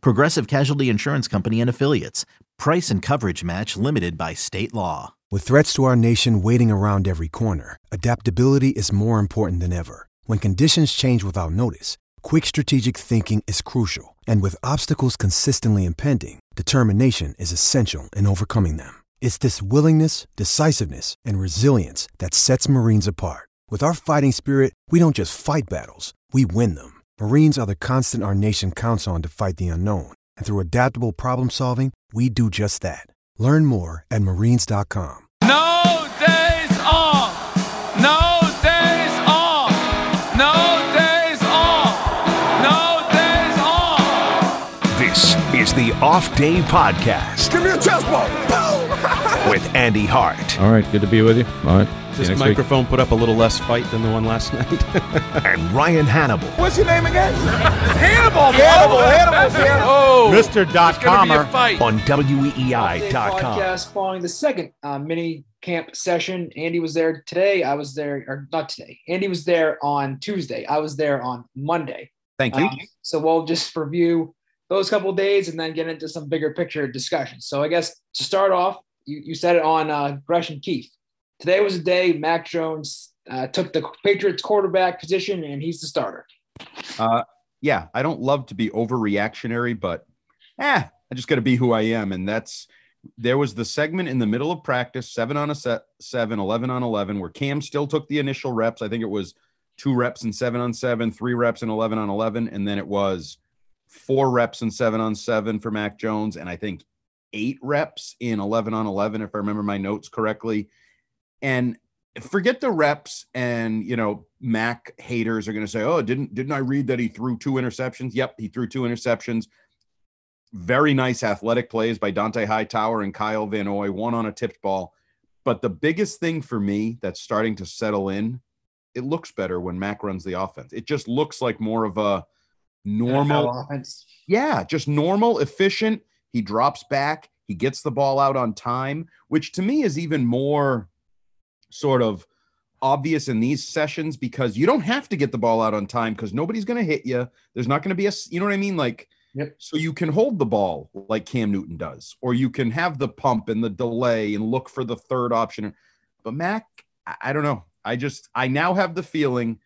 Progressive Casualty Insurance Company and Affiliates. Price and coverage match limited by state law. With threats to our nation waiting around every corner, adaptability is more important than ever. When conditions change without notice, quick strategic thinking is crucial. And with obstacles consistently impending, determination is essential in overcoming them. It's this willingness, decisiveness, and resilience that sets Marines apart. With our fighting spirit, we don't just fight battles, we win them. Marines are the constant our nation counts on to fight the unknown. And through adaptable problem solving, we do just that. Learn more at marines.com. No days off! No days off! No days off! No days off! This is the Off Day Podcast. Give me a chest bump! With Andy Hart. All right, good to be with you. All right. This microphone week. Put up a little less fight than the one last night. And Ryan Hannable. What's your name again? Hannable. Oh, Mr. Dotcommer on WEEI.com. Podcast following the second mini camp session. Andy was there today. I was there, or not today. Andy was there on Tuesday. I was there on Monday. Thank you. So we'll just review those couple of days and then get into some bigger picture discussions. So I guess to start off, you said it on Gresh and Keefe. Today was the day Mac Jones took the Patriots quarterback position, and he's the starter. Yeah, I don't love to be overreactionary, but I just got to be who I am. And there was the segment in the middle of practice, 7 on 7, 11 on 11, where Cam still took the initial reps. I think it was 2 reps in 7 on 7, 3 reps in 11 on 11. And then it was 4 reps in 7 on 7 for Mac Jones. And I think 8 reps in 11 on 11, if I remember my notes correctly. And forget the reps, and Mac haters are going to say, "Oh, didn't I read that he threw 2 interceptions?" Yep, he threw 2 interceptions. Very nice athletic plays by Dante Hightower and Kyle Van Noy, one on a tipped ball. But the biggest thing for me that's starting to settle in, it looks better when Mac runs the offense. It just looks like more of a normal offense. Yeah, just normal, efficient. He drops back, he gets the ball out on time, which to me is even more sort of obvious in these sessions, because you don't have to get the ball out on time because nobody's going to hit you. There's not going to be you know what I mean? Like, yep. So you can hold the ball like Cam Newton does, or you can have the pump and the delay and look for the third option. But Mac, I don't know. I now have the feeling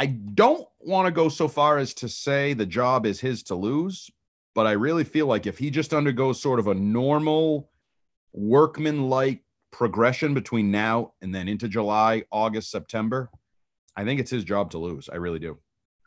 I don't want to go so far as to say the job is his to lose, but I really feel like if he just undergoes sort of a normal workman-like progression between now and then into July, August, September, I think it's his job to lose. I really do.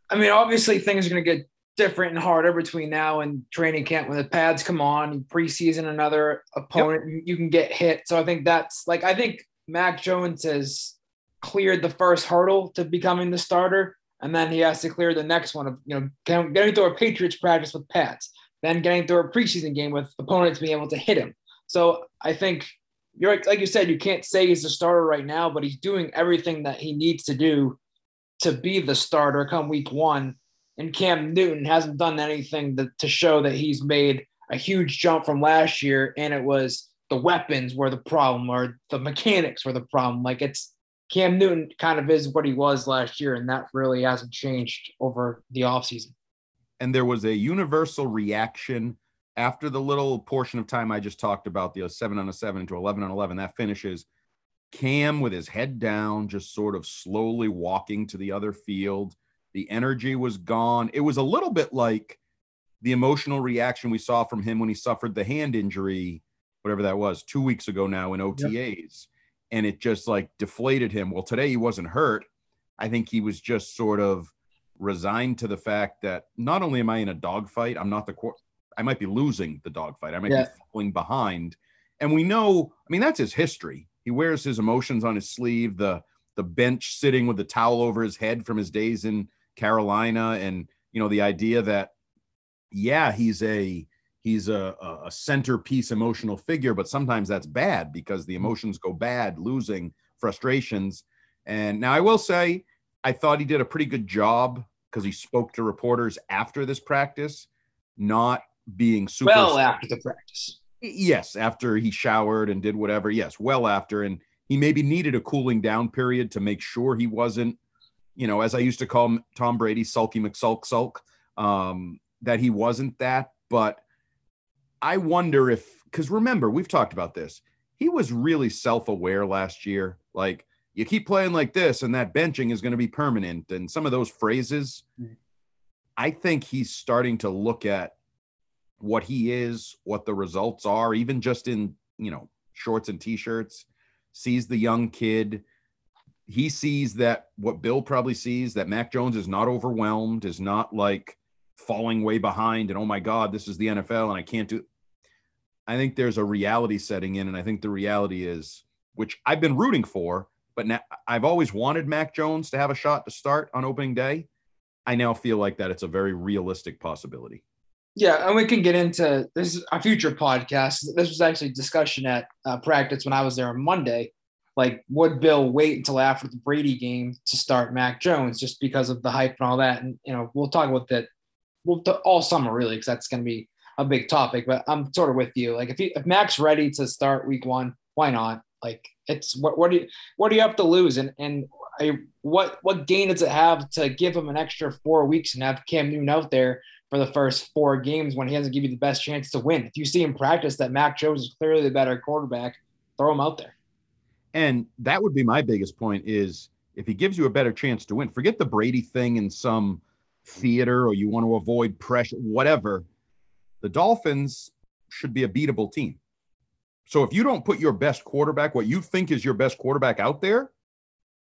I mean, obviously things are going to get different and harder between now and training camp when the pads come on, preseason, another opponent, yep. You can get hit. So I think I think Mac Jones has cleared the first hurdle to becoming the starter. And then he has to clear the next one of, getting through a Patriots practice with pads, then getting through a preseason game with opponents being able to hit him. So I think, like you said, you can't say he's the starter right now, but he's doing everything that he needs to do to be the starter come week 1. And Cam Newton hasn't done anything to show that he's made a huge jump from last year, and it was the weapons were the problem or the mechanics were the problem. Like, it's Cam Newton kind of is what he was last year, and that really hasn't changed over the offseason. And there was a universal reaction after the little portion of time I just talked about, the 7 on 7 into 11 on 11, that finishes Cam with his head down, just sort of slowly walking to the other field. The energy was gone. It was a little bit like the emotional reaction we saw from him when he suffered the hand injury, whatever that was, 2 weeks ago now in OTAs. Yep. And it just like deflated him. Well, today he wasn't hurt. I think he was just sort of resigned to the fact that not only am I in a dogfight, I'm not the quarterback. I might be losing the dogfight. I might be falling behind. And we know, I mean, that's his history. He wears his emotions on his sleeve, the bench sitting with the towel over his head from his days in Carolina. And, the idea that, yeah, he's a, he's a centerpiece emotional figure, but sometimes that's bad because the emotions go bad, losing, frustrations. And now I will say, I thought he did a pretty good job because he spoke to reporters after this practice, not being super. Well, after the practice. Yes, after he showered and did whatever. Yes, well after. And he maybe needed a cooling down period to make sure he wasn't, you know, as I used to call Tom Brady, Sulky McSulk, that he wasn't that. But I wonder if, because remember, we've talked about this. He was really self-aware last year. Like, you keep playing like this and that benching is going to be permanent. And some of those phrases, I think he's starting to look at what he is, what the results are, even just in, you know, shorts and t-shirts, sees the young kid. He sees that what Bill probably sees, that Mac Jones is not overwhelmed, is not like falling way behind and, oh my God, this is the NFL and I can't do. I think there's a reality setting in. And I think the reality is, which I've been rooting for, but now I've always wanted Mac Jones to have a shot to start on opening day. I now feel like that it's a very realistic possibility. Yeah, and we can get into this is a future podcast. This was actually a discussion at practice when I was there on Monday. Like, would Bill wait until after the Brady game to start Mac Jones just because of the hype and all that? And, you know, we'll talk about that all summer, really, because that's going to be a big topic. But I'm sort of with you. Like, if Mac's ready to start week one, why not? Like, it's what do you have to lose? And what gain does it have to give him an extra 4 weeks and have Cam Newton out there for the first four games when he hasn't given you the best chance to win? If you see him practice that Mac Jones is clearly the better quarterback, throw him out there. And that would be my biggest point is if he gives you a better chance to win, forget the Brady thing in some theater or you want to avoid pressure, whatever. The Dolphins should be a beatable team. So if you don't put your best quarterback, what you think is your best quarterback out there,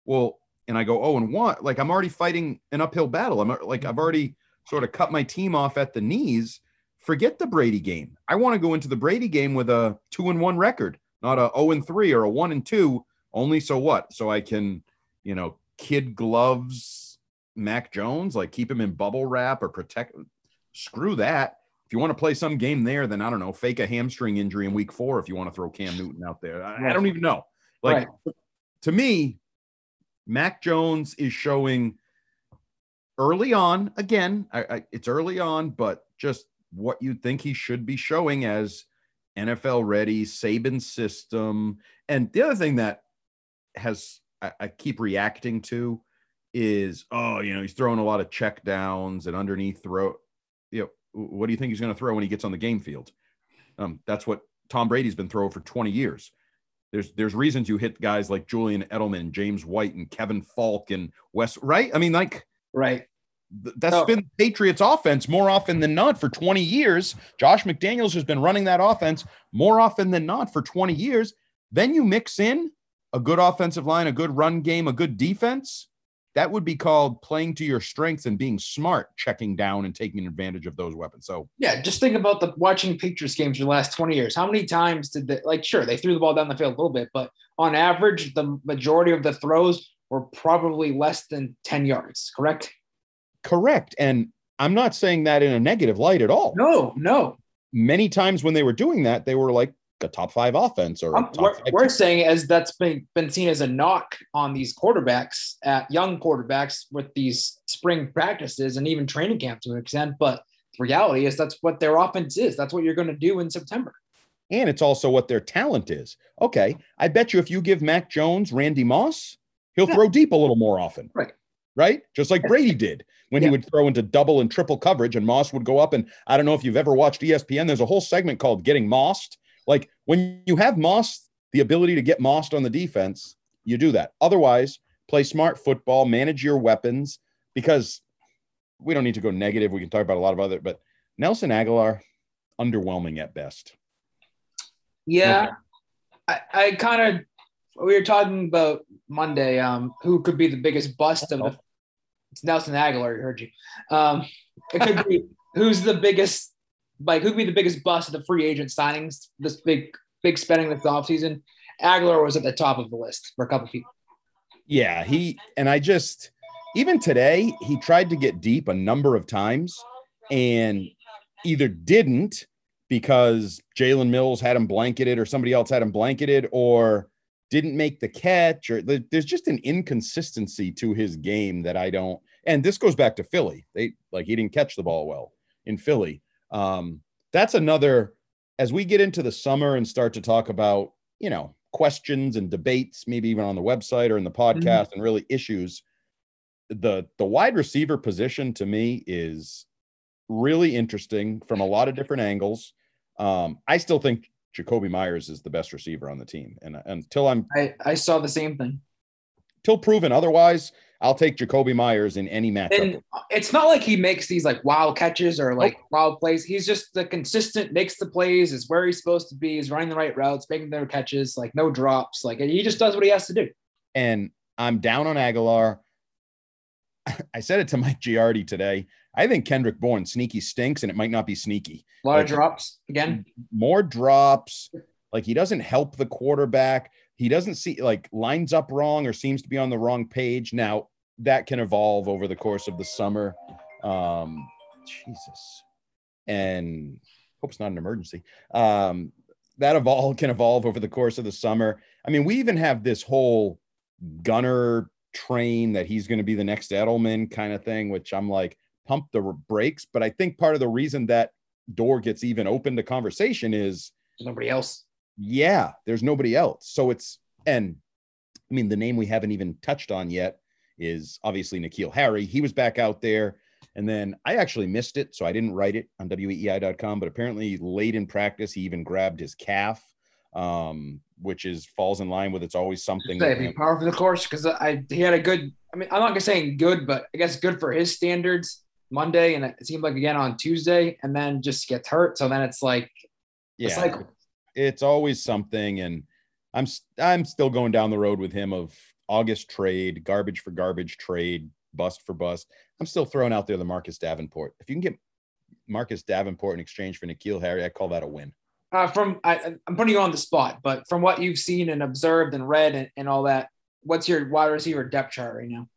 well, and I go 0-1, like I'm already fighting an uphill battle. I've already sort of cut my team off at the knees. Forget the Brady game. I want to go into the Brady game with a 2-1 record, not a 0-3 or a 1-2. Only so what? So I can, you know, kid gloves Mac Jones, like keep him in bubble wrap or protect. Screw that. If you want to play some game there, then I don't know, fake a hamstring injury in week 4 if you want to throw Cam Newton out there. I don't even know. Like, right. To me, Mac Jones is showing early on, again, it's early on, but just what you think he should be showing as NFL ready, Saban system. And the other thing that has I keep reacting to is, oh, you know, he's throwing a lot of check downs and underneath throw. You know, what do you think he's going to throw when he gets on the game field? That's what Tom Brady's been throwing for 20 years. There's reasons you hit guys like Julian Edelman, James White, and Kevin Falk and Wes, right? I mean, like, right. That's been the Patriots offense more often than not for 20 years. Josh McDaniels has been running that offense more often than not for 20 years. Then you mix in a good offensive line, a good run game, a good defense. That would be called playing to your strengths and being smart, checking down and taking advantage of those weapons. So yeah, just think about watching Patriots games for the last 20 years. How many times did they, like, sure, they threw the ball down the field a little bit, but on average, the majority of the throws were probably less than 10 yards, correct? Correct. And I'm not saying that in a negative light at all. No. Many times when they were doing that, they were like a top 5 offense or we're saying as that's been seen as a knock on these quarterbacks, young quarterbacks with these spring practices and even training camps to an extent. But the reality is that's what their offense is. That's what you're going to do in September. And it's also what their talent is. Okay. I bet you if you give Mac Jones, Randy Moss, he'll throw deep a little more often. Right? Just like Brady did when he would throw into double and triple coverage and Moss would go up. And I don't know if you've ever watched ESPN. There's a whole segment called Getting Mossed. Like when you have Moss, the ability to get mossed on the defense, you do that. Otherwise, play smart football, manage your weapons, because we don't need to go negative. We can talk about a lot of other, but Nelson Aguilar, underwhelming at best. Yeah. Okay. I kind of, we were talking about Monday, who could be the biggest bust of it's Nelson Aguilar, I heard you. It could be who'd be the biggest bust of the free agent signings, this big spending this offseason. Aguilar was at the top of the list for a couple of people. Yeah, even today, he tried to get deep a number of times and either didn't because Jalen Mills had him blanketed or somebody else had him blanketed or didn't make the catch, or there's just an inconsistency to his game that I don't. And this goes back to Philly. He didn't catch the ball well in Philly. That's another, as we get into the summer and start to talk about, questions and debates, maybe even on the website or in the podcast and really issues, the wide receiver position to me is really interesting from a lot of different angles. I still think Jacoby Myers is the best receiver on the team. And until I saw the same thing. Till proven otherwise, I'll take Jacoby Myers in any matchup. And it's not like he makes these wild catches or wild plays. He's just the consistent, makes the plays, is where he's supposed to be, is running the right routes, making their catches, no drops. He just does what he has to do. And I'm down on Aguilar. I said it to Mike Giardi today. I think Kendrick Bourne sneaky stinks, and it might not be sneaky. A lot of drops again. More drops. He doesn't help the quarterback. He doesn't see lines up wrong or seems to be on the wrong page. Now that can evolve over the course of the summer. Jesus. And hope it's not an emergency. That can evolve over the course of the summer. I mean, we even have this whole Gunner train that he's going to be the next Edelman kind of thing, which I'm pump the brakes. But I think part of the reason that door gets even open to conversation is there's nobody else. Yeah, there's nobody else. So the name we haven't even touched on yet is obviously N'Keal Harry. He was back out there. And then I actually missed it, so I didn't write it on weei.com, but apparently late in practice, he even grabbed his calf, which falls in line with it's always something. It'd be par for the course because he had a good, I'm not saying good, but I guess good for his standards Monday, and it seemed again on Tuesday, and then just gets hurt. So then it's it's always something. And I'm still going down the road with him of August trade, garbage for garbage trade, bust for bust. I'm still throwing out there the Marcus Davenport. If you can get Marcus Davenport in exchange for N'Keal Harry, I call that a win. I'm putting you on the spot, but from what you've seen and observed and read and all that, what's your wide receiver depth chart right now?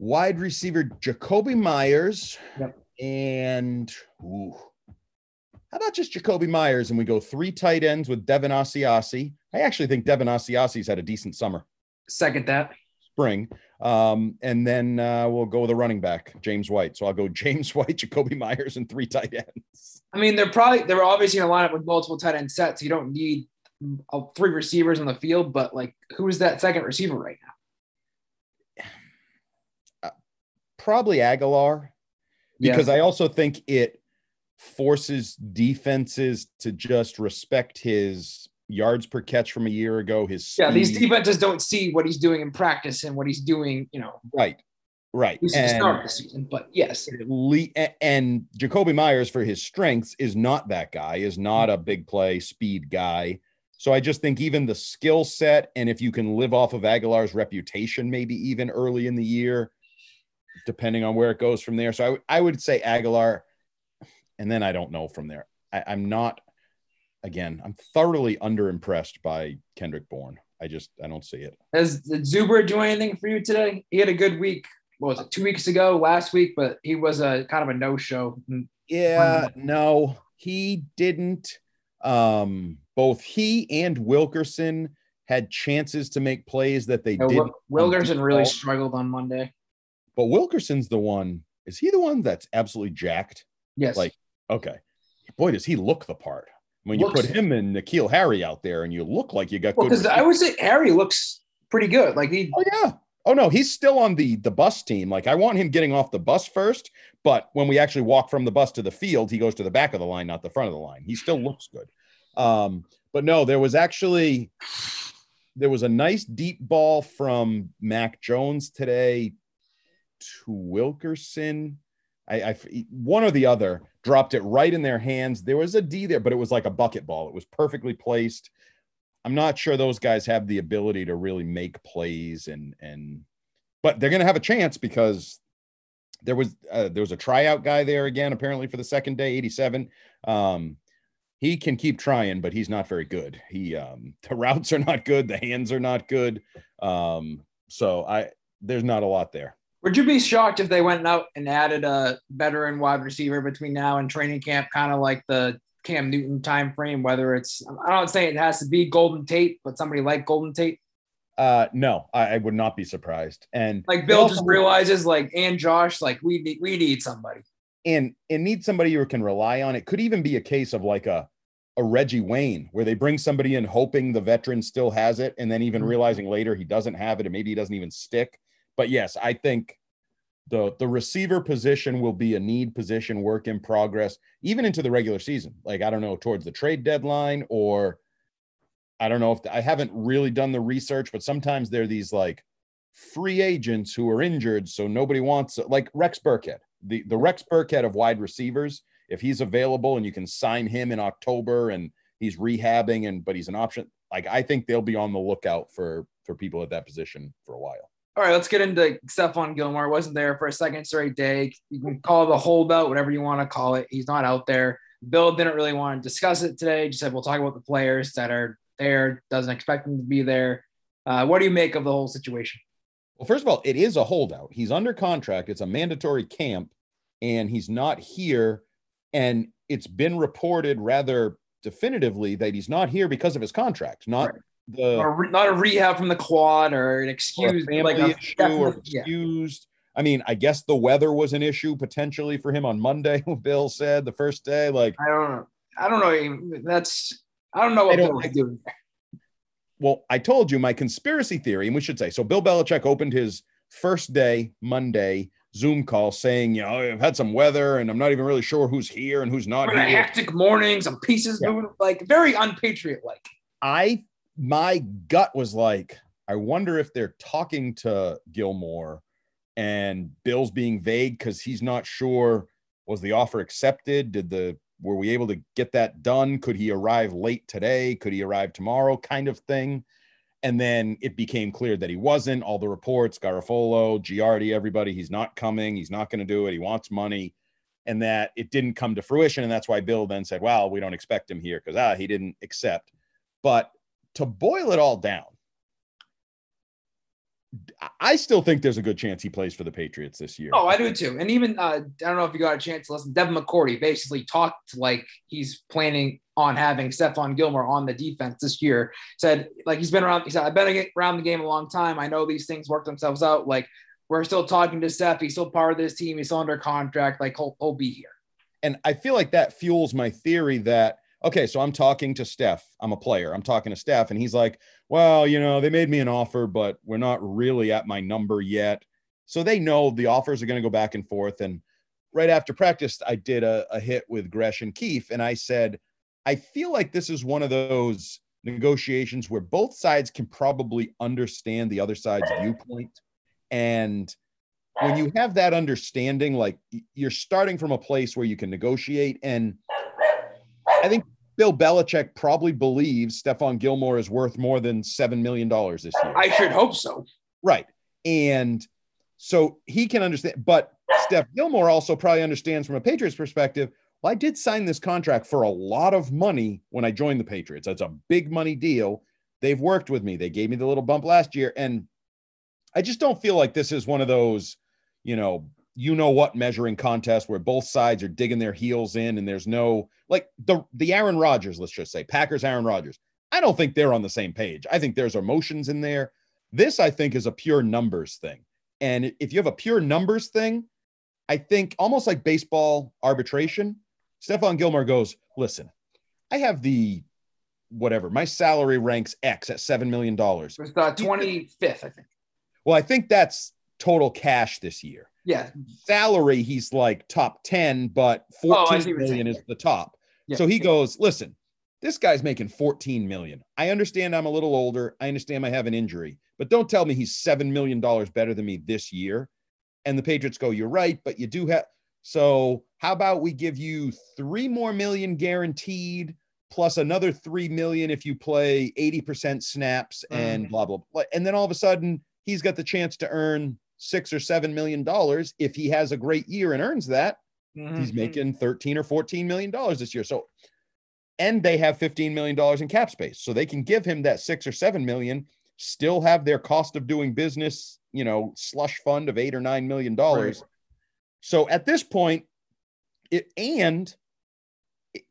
Wide receiver Jacoby Myers. Yep. And how about just Jacoby Myers and we go three tight ends with Devin Asiasi? I actually think Devin Asiasi's had a decent summer. Second that. Spring. And then we'll go with a running back, James White. So I'll go James White, Jacoby Myers, and three tight ends. They're obviously going to line up with multiple tight end sets. You don't need three receivers on the field, but who is that second receiver right now? Probably Aguilar, because I also think it forces defenses to just respect his yards per catch from a year ago, his speed. Yeah, these defenses don't see what he's doing in practice and what he's doing, Right. He's the start of the season, but yes. And Jacoby Myers, for his strengths, is not that guy, is not a big play speed guy. So I just think even the skill set, and if you can live off of Aguilar's reputation, maybe even early in the year, depending on where it goes from there. So I would say Aguilar, and then I don't know from there. I'm thoroughly underimpressed by Kendrick Bourne. I don't see it. Did Zuber do anything for you today? He had a good week. What was it, 2 weeks ago, last week? But he was a kind of a no-show. Yeah, no, he didn't. Both he and Wilkerson had chances to make plays that they didn't. Wilkerson really struggled on Monday. But Wilkerson's the one. Is he the one that's absolutely jacked? Yes. Okay. Boy, does he look the part. When you put him and N'Keal Harry out there and you look like you got good. Because I would say Harry looks pretty good. Oh, yeah. Oh, no, he's still on the bus team. I want him getting off the bus first, but when we actually walk from the bus to the field, he goes to the back of the line, not the front of the line. He still looks good. But no, there was a nice deep ball from Mac Jones today to Wilkerson. One or the other dropped it right in their hands. There was a D there, but it was like a bucket ball. It was perfectly placed. I'm not sure those guys have the ability to really make plays but they're going to have a chance because there was a tryout guy there again, apparently for the second day, 87. He can keep trying, but he's not very good. The routes are not good. The hands are not good. So there's not a lot there. Would you be shocked if they went out and added a veteran wide receiver between now and training camp, kind of like the Cam Newton time frame, whether it's, I don't say it has to be Golden Tate, but somebody like Golden Tate? No, I would not be surprised. And like Bill also, just realizes like, and Josh, like we need somebody. And need somebody who can rely on. It could even be a case of like a Reggie Wayne, where they bring somebody in hoping the veteran still has it, and then even realizing later he doesn't have it, and maybe he doesn't even stick. But yes, I think the receiver position will be a need position, work in progress, even into the regular season. Like, I don't know, towards the trade deadline, or I don't know if I haven't really done the research, but sometimes there are these like free agents who are injured, so nobody wants, like Rex Burkhead, the Rex Burkhead of wide receivers. If he's available and you can sign him in October and he's rehabbing but he's an option, like I think they'll be on the lookout for people at that position for a while. All right, let's get into Stephon Gilmore. Wasn't there for a second straight day. You can call it a holdout, whatever you want to call it. He's not out there. Bill didn't really want to discuss it today. Just said, we'll talk about the players that are there. Doesn't expect them to be there. What do you make of the whole situation? Well, first of all, it is a holdout. He's under contract. It's a mandatory camp, and he's not here. And it's been reported rather definitively that he's not here because of his contract, not a rehab from the quad or an excuse, or excused. Yeah. I mean, I guess the weather was an issue potentially for him on Monday. Bill said the first day, like I don't know. I don't know what Bill was doing. Well, I told you my conspiracy theory, and we should say so. Bill Belichick opened his first day Monday Zoom call saying, you know, I've had some weather and I'm not even really sure who's here and who's not here. Hectic mornings, some pieces moving, like very unpatriot-like. My gut was like, I wonder if they're talking to Gilmore and Bill's being vague because he's not sure, was the offer accepted? Were we able to get that done? Could he arrive late today? Could he arrive tomorrow? Kind of thing. And then it became clear that he wasn't. All the reports, Garofolo, Giardi, everybody, he's not coming. He's not going to do it. He wants money. And that it didn't come to fruition. And that's why Bill then said, well, we don't expect him here because he didn't accept. But to boil it all down, I still think there's a good chance he plays for the Patriots this year. Oh, I do too. And even, I don't know if you got a chance to listen, Devin McCourty basically talked like he's planning on having Stephon Gilmore on the defense this year. Said, like, he said, I've been around the game a long time. I know these things work themselves out. Like, we're still talking to Steph. He's still part of this team. He's still under contract. Like, he'll be here. And I feel like that fuels my theory that, okay, so I'm talking to Steph. I'm a player. I'm talking to Steph. And he's like, well, you know, they made me an offer, but we're not really at my number yet. So they know the offers are going to go back and forth. And right after practice, I did a hit with Gresh and Keefe. And I said, I feel like this is one of those negotiations where both sides can probably understand the other side's viewpoint. And when you have that understanding, like you're starting from a place where you can negotiate. And I think Bill Belichick probably believes Stephon Gilmore is worth more than $7 million this year. I should hope so. Right. And so he can understand, but Steph Gilmore also probably understands from a Patriots perspective, well, I did sign this contract for a lot of money when I joined the Patriots. That's a big money deal. They've worked with me. They gave me the little bump last year. And I just don't feel like this is one of those, you know what measuring contest where both sides are digging their heels in and there's no, like the Aaron Rodgers, let's just say Packers, Aaron Rodgers. I don't think they're on the same page. I think there's emotions in there. This I think is a pure numbers thing. And if you have a pure numbers thing, I think almost like baseball arbitration, Stephon Gilmore goes, listen, I have the whatever, my salary ranks X at $7 million. It's 25th, I think. Well, I think that's total cash this year. Yeah. Salary, he's like top 10, but 14 million is the top. Yeah. So he goes, listen, this guy's making 14 million. I understand I'm a little older. I understand I have an injury, but don't tell me he's $7 million better than me this year. And the Patriots go, you're right, but you do have, so how about we give you $3 million more guaranteed plus another $3 million if you play 80% snaps and blah, blah, blah. And then all of a sudden he's got the chance to earn $6 or $7 million. If he has a great year and earns that, he's making $13 or $14 million this year. So, and they have $15 million in cap space, so they can give him that $6 or $7 million. Still have their cost of doing business you know, slush fund of $8 or $9 million. Right. So at this point, and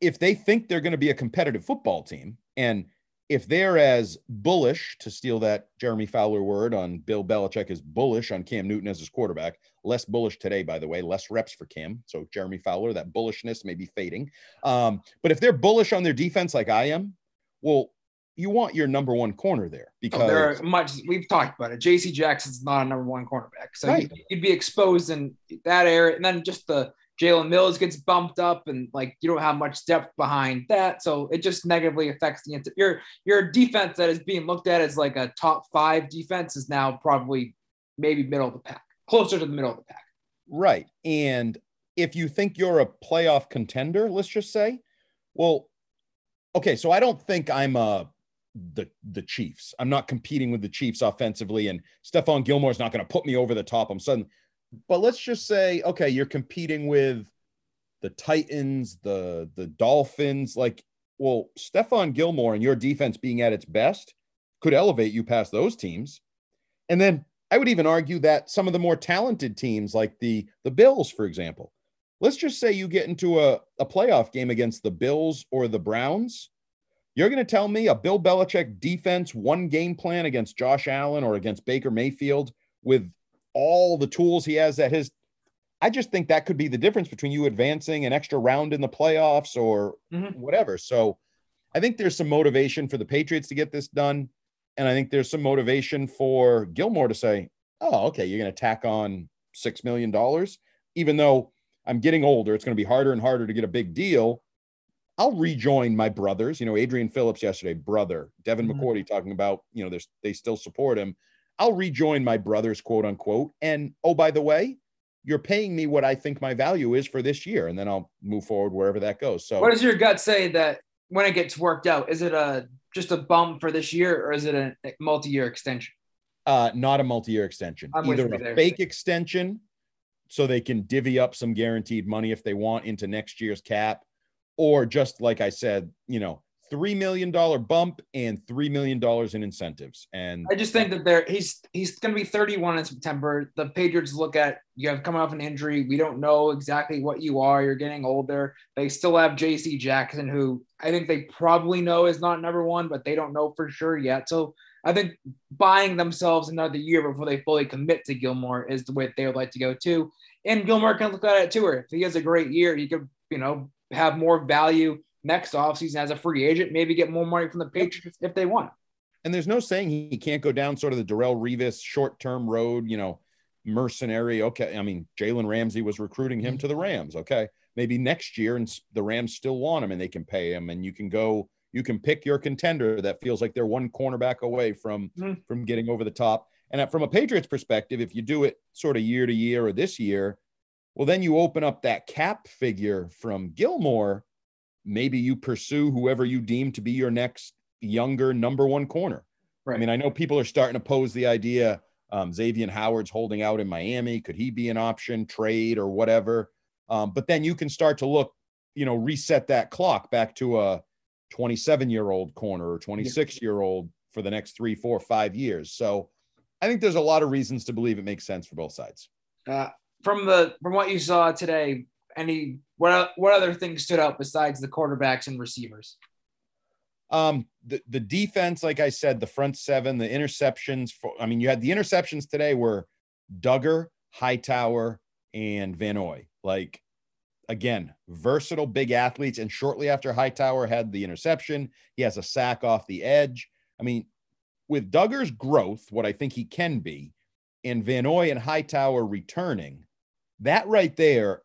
if they think they're going to be a competitive football team, and if they're as bullish, to steal that Jeremy Fowler word, on Bill Belichick is bullish on Cam Newton as his quarterback, less bullish today, by the way, less reps for Cam. So Jeremy Fowler, that bullishness may be fading. But if they're bullish on their defense, like I am, well, you want your number one corner there, because we've talked about it. JC Jackson's not a number one cornerback. So right. you'd be exposed in that area. And then just the Jalen Mills gets bumped up, and like, you don't have much depth behind that. So it just negatively affects the your defense that is being looked at as like a top five defense is now probably maybe middle of the pack, closer to the middle of the pack. Right. And if you think you're a playoff contender, let's just say, well, okay, so I don't think I'm the Chiefs. I'm not competing with the Chiefs offensively, and Stephon Gilmore is not going to put me over the top. But let's just say, okay, you're competing with the Titans, the Dolphins. Like, well, Stephon Gilmore and your defense being at its best could elevate you past those teams. And then I would even argue that some of the more talented teams, like the Bills, for example, let's just say you get into a playoff game against the Bills or the Browns. You're going to tell me a Bill Belichick defense, one game plan against Josh Allen or against Baker Mayfield with all the tools he has at his, I just think that could be the difference between you advancing an extra round in the playoffs or whatever. So I think there's some motivation for the Patriots to get this done. And I think there's some motivation for Gilmore to say, oh, okay, you're going to tack on $6 million, even though I'm getting older, it's going to be harder and harder to get a big deal. I'll rejoin my brothers, you know, Adrian Phillips yesterday, brother, Devin McCourty talking about, you know, they still support him. I'll rejoin my brothers, quote unquote. And, oh, by the way, you're paying me what I think my value is for this year. And then I'll move forward wherever that goes. So what does your gut say that when it gets worked out, is it just a bump for this year, or is it a multi-year extension? Not a multi-year extension, either a fake extension so they can divvy up some guaranteed money if they want into next year's cap. Or just like I said, you know, $3 million bump and $3 million in incentives. And I just think that he's going to be 31 in September. The Patriots look at, you have come off an injury. We don't know exactly what you are. You're getting older. They still have JC Jackson, who I think they probably know is not number one, but they don't know for sure yet. So I think buying themselves another year before they fully commit to Gilmore is the way that they would like to go to. And Gilmore can look at it too. If he has a great year, he could, you know, have more value next offseason as a free agent, maybe get more money from the Patriots if they want. And there's no saying he can't go down sort of the Darrelle Revis short-term road, you know, mercenary. Okay. I mean, Jalen Ramsey was recruiting him to the Rams. Okay. Maybe next year and the Rams still want him and they can pay him, and you can go, you can pick your contender that feels like they're one cornerback away from getting over the top. And from a Patriots perspective, if you do it sort of year to year or this year, well, then you open up that cap figure from Gilmore. Maybe you pursue whoever you deem to be your next younger number one corner. Right. I mean, I know people are starting to pose the idea, Xavier Howard's holding out in Miami. Could he be an option, trade or whatever? But then you can start to look, you know, reset that clock back to a 27-year-old corner or 26-year-old for the next 3, 4, 5 years. So I think there's a lot of reasons to believe it makes sense for both sides. From what you saw today, what other things stood out besides the quarterbacks and receivers? The defense, like I said, the front seven, the interceptions. You had the interceptions today were Duggar, Hightower, and Vanoy. Like, again, versatile big athletes. And shortly after Hightower had the interception, he has a sack off the edge. I mean, with Duggar's growth, what I think he can be, and Vanoy and Hightower returning, that right there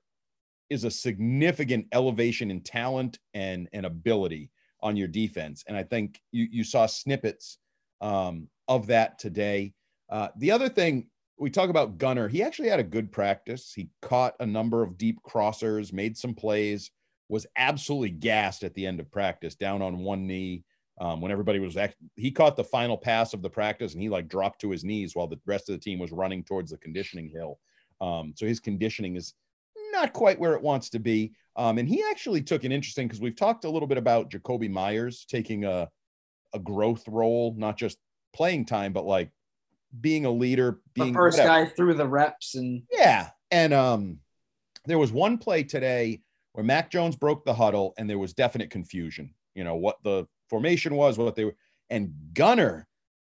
is a significant elevation in talent and ability on your defense. And I think you saw snippets of that today. The other thing, we talk about Gunner. He actually had a good practice. He caught a number of deep crossers, made some plays, was absolutely gassed at the end of practice, down on one knee. When everybody was he caught the final pass of the practice and he like dropped to his knees while the rest of the team was running towards the conditioning hill. So his conditioning is not quite where it wants to be. And he actually took an interesting, because we've talked a little bit about Jacoby Myers taking a growth role, not just playing time, but like being a leader, being the first guy through the reps. And yeah. And there was one play today where Mac Jones broke the huddle and there was definite confusion, you know, what the formation was, what they were, and Gunner,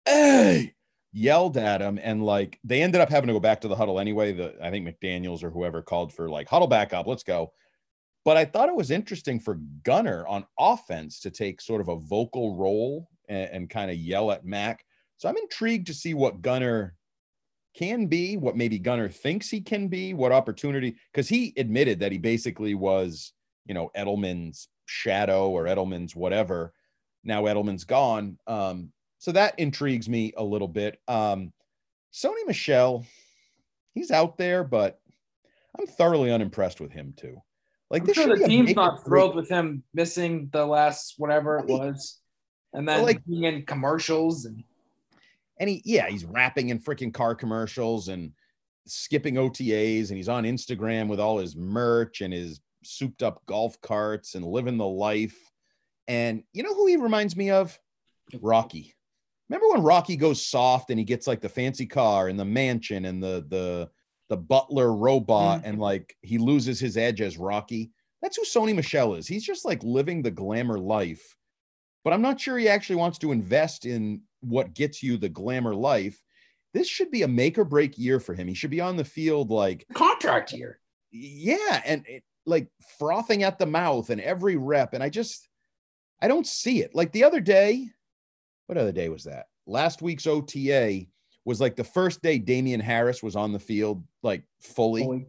hey, yelled at him. And like, they ended up having to go back to the huddle anyway. I think McDaniels or whoever called for like huddle back up, let's go. But I thought it was interesting for Gunner on offense to take sort of a vocal role and kind of yell at Mac. So I'm intrigued to see what Gunner can be, what maybe Gunner thinks he can be, what opportunity, because he admitted that he basically was, you know, Edelman's shadow or Edelman's whatever. Now Edelman's gone. So that intrigues me a little bit. Sony Michel, he's out there, but I'm thoroughly unimpressed with him too. Like, I'm sure the team's not thrilled with him missing the last whatever it was, and then like being in commercials and he, yeah, he's rapping in freaking car commercials and skipping OTAs, and he's on Instagram with all his merch and his souped up golf carts and living the life. And you know who he reminds me of? Rocky. Remember when Rocky goes soft and he gets like the fancy car and the mansion and the butler robot, and like he loses his edge as Rocky? That's who Sony Michel is. He's just like living the glamour life, but I'm not sure he actually wants to invest in what gets you the glamour life. This should be a make or break year for him. He should be on the field like contract year. Yeah. And it, like frothing at the mouth and every rep. And I don't see it. Like the other day, what other day was that? Last week's OTA was like the first day Damian Harris was on the field, like fully.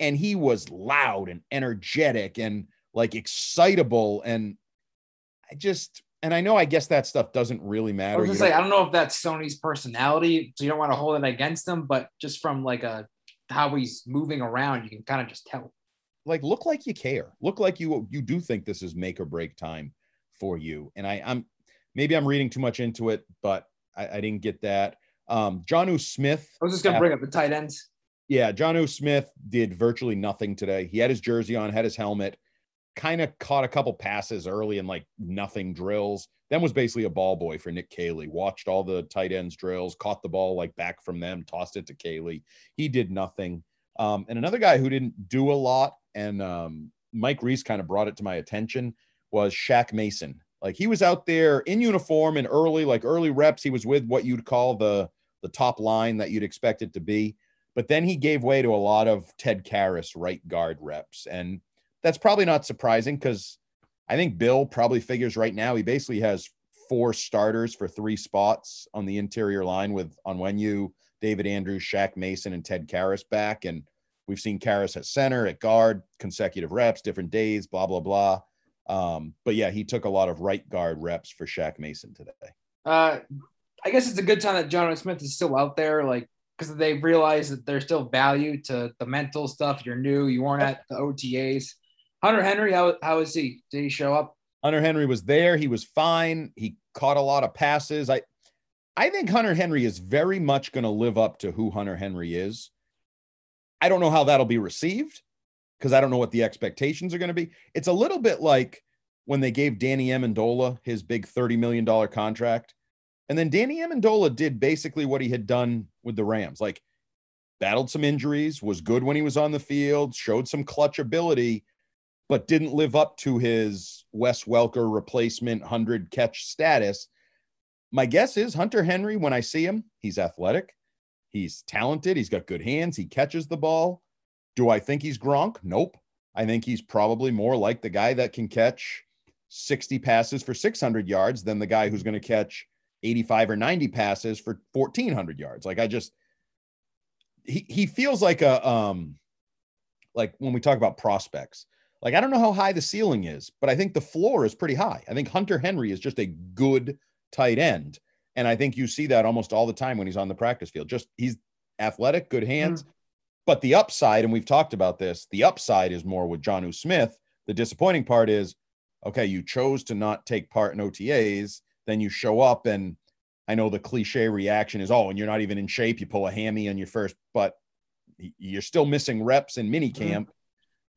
And he was loud and energetic and like excitable. And I know, I guess that stuff doesn't really matter. I don't know if that's Sony's personality, so you don't want to hold it against him, but just from like how he's moving around, you can kind of just tell. Like, look like you care. Look like you do think this is make or break time for you. And I'm reading too much into it, but I didn't get that. Jonnu Smith. I was just going to bring up the tight ends. Yeah, Jonnu Smith did virtually nothing today. He had his jersey on, had his helmet, kind of caught a couple passes early and like nothing drills. Then was basically a ball boy for Nick Caley. Watched all the tight ends drills, caught the ball like back from them, tossed it to Caley. He did nothing. And another guy who didn't do a lot, and Mike Reese kind of brought it to my attention, was Shaq Mason. Like, he was out there in uniform and early reps. He was with what you'd call the top line that you'd expect it to be. But then he gave way to a lot of Ted Karras right guard reps. And that's probably not surprising because I think Bill probably figures right now he basically has 4 starters for 3 spots on the interior line with Onwenu, David Andrews, Shaq Mason, and Ted Karras back. And we've seen Karras at center, at guard, consecutive reps, different days, blah, blah, blah. But yeah, he took a lot of right guard reps for Shaq Mason today. I guess it's a good time that Jonnu Smith is still out there, like, because they realize that there's still value to the mental stuff. You're new, you weren't at the OTAs. Hunter Henry, how is he? Did he show up? Hunter Henry was there. He was fine. He caught a lot of passes. I think Hunter Henry is very much going to live up to who Hunter Henry is. I don't know how that'll be received, because I don't know what the expectations are going to be. It's a little bit like when they gave Danny Amendola his big $30 million contract. And then Danny Amendola did basically what he had done with the Rams, like battled some injuries, was good when he was on the field, showed some clutch ability, but didn't live up to his Wes Welker replacement 100-catch status. My guess is Hunter Henry, when I see him, he's athletic, he's talented, he's got good hands, he catches the ball. Do I think he's Gronk? Nope. I think he's probably more like the guy that can catch 60 passes for 600 yards than the guy who's going to catch 85 or 90 passes for 1,400 yards. Like, he feels like like when we talk about prospects, like, I don't know how high the ceiling is, but I think the floor is pretty high. I think Hunter Henry is just a good tight end. And I think you see that almost all the time when he's on the practice field. Just, he's athletic, good hands. Mm-hmm. But the upside, and we've talked about this, the upside is more with Jonnu Smith. The disappointing part is, okay, you chose to not take part in OTAs, then you show up, and I know the cliche reaction is, oh, and you're not even in shape, you pull a hammy on your first, but you're still missing reps in minicamp.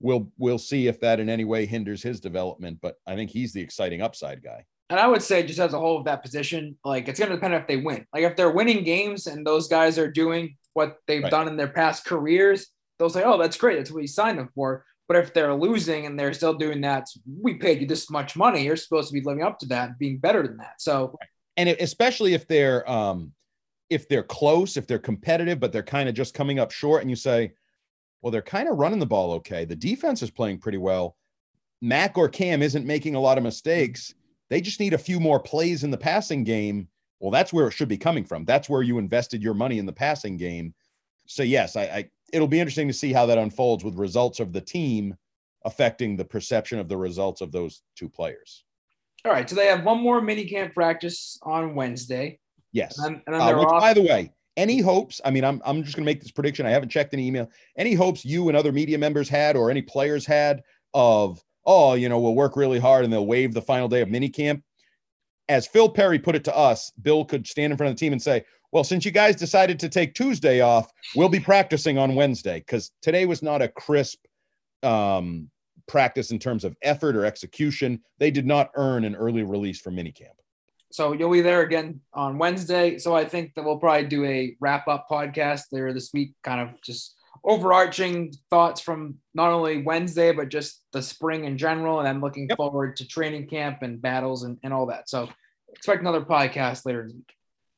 Mm-hmm. We'll see if that in any way hinders his development, but I think he's the exciting upside guy. And I would say just as a whole of that position, like it's going to depend if they win. Like if they're winning games and those guys are doing what they've done in their past careers, they'll say, oh, that's great. That's what we signed them for. But if they're losing and they're still doing that, we paid you this much money. You're supposed to be living up to that and being better than that. So, and especially if they're close, if they're competitive, but they're kind of just coming up short and you say, well, they're kind of running the ball. Okay. The defense is playing pretty well. Mac or Cam isn't making a lot of mistakes. They just need a few more plays in the passing game. Well, that's where it should be coming from. That's where you invested your money in the passing game. So, yes, it'll be interesting to see how that unfolds with results of the team affecting the perception of the results of those two players. All right, so they have one more minicamp practice on Wednesday. Yes. And then they're off. By the way, any hopes, I mean, I'm just going to make this prediction. I haven't checked any email. Any hopes you and other media members had or any players had of, oh, you know, we'll work really hard and they'll waive the final day of minicamp. As Phil Perry put it to us, Bill could stand in front of the team and say, well, since you guys decided to take Tuesday off, we'll be practicing on Wednesday because today was not a crisp practice in terms of effort or execution. They did not earn an early release from minicamp. So you'll be there again on Wednesday. So I think that we'll probably do a wrap-up podcast there this week, kind of just overarching thoughts from not only Wednesday, but just the spring in general. And I'm looking forward to training camp and battles and all that. So expect another podcast later this week.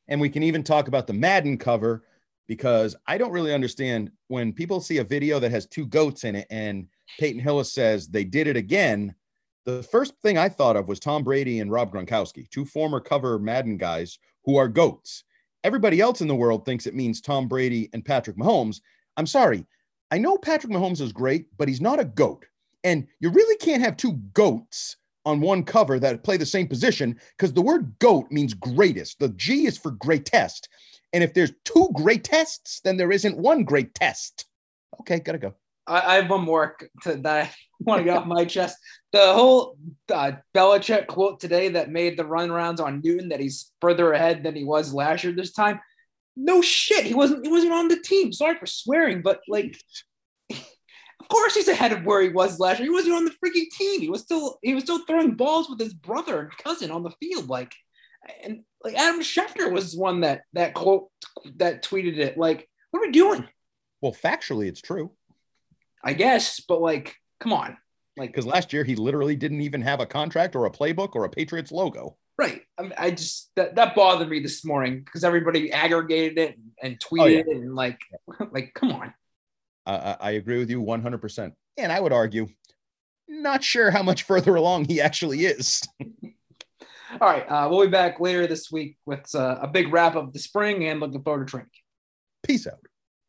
And we can even talk about the Madden cover because I don't really understand when people see a video that has two goats in it and Peyton Hillis says they did it again. The first thing I thought of was Tom Brady and Rob Gronkowski, two former cover Madden guys who are goats. Everybody else in the world thinks it means Tom Brady and Patrick Mahomes. I'm sorry. I know Patrick Mahomes is great, but he's not a goat. And you really can't have two goats on one cover that play the same position because the word goat means greatest. The G is for greatest. And if there's two greatests, then there isn't one great test. Okay, got to go. I have one more that I want to get off my chest. The whole Belichick quote today that made the runarounds on Newton that he's further ahead than he was last year this time. No shit. He wasn't on the team. Sorry for swearing, but like, of course he's ahead of where he was last year. He wasn't on the freaking team. He was still throwing balls with his brother and cousin on the field. Like Adam Schefter was one that quote that tweeted it. Like, what are we doing? Well, factually it's true, I guess, but like, come on. Like, cause last year he literally didn't even have a contract or a playbook or a Patriots logo. Right. I mean, I just that bothered me this morning because everybody aggregated it and tweeted it and like come on. I agree with you 100%, and I would argue, not sure how much further along he actually is. All right, we'll be back later this week with a big wrap of the spring and looking forward to training. Peace out.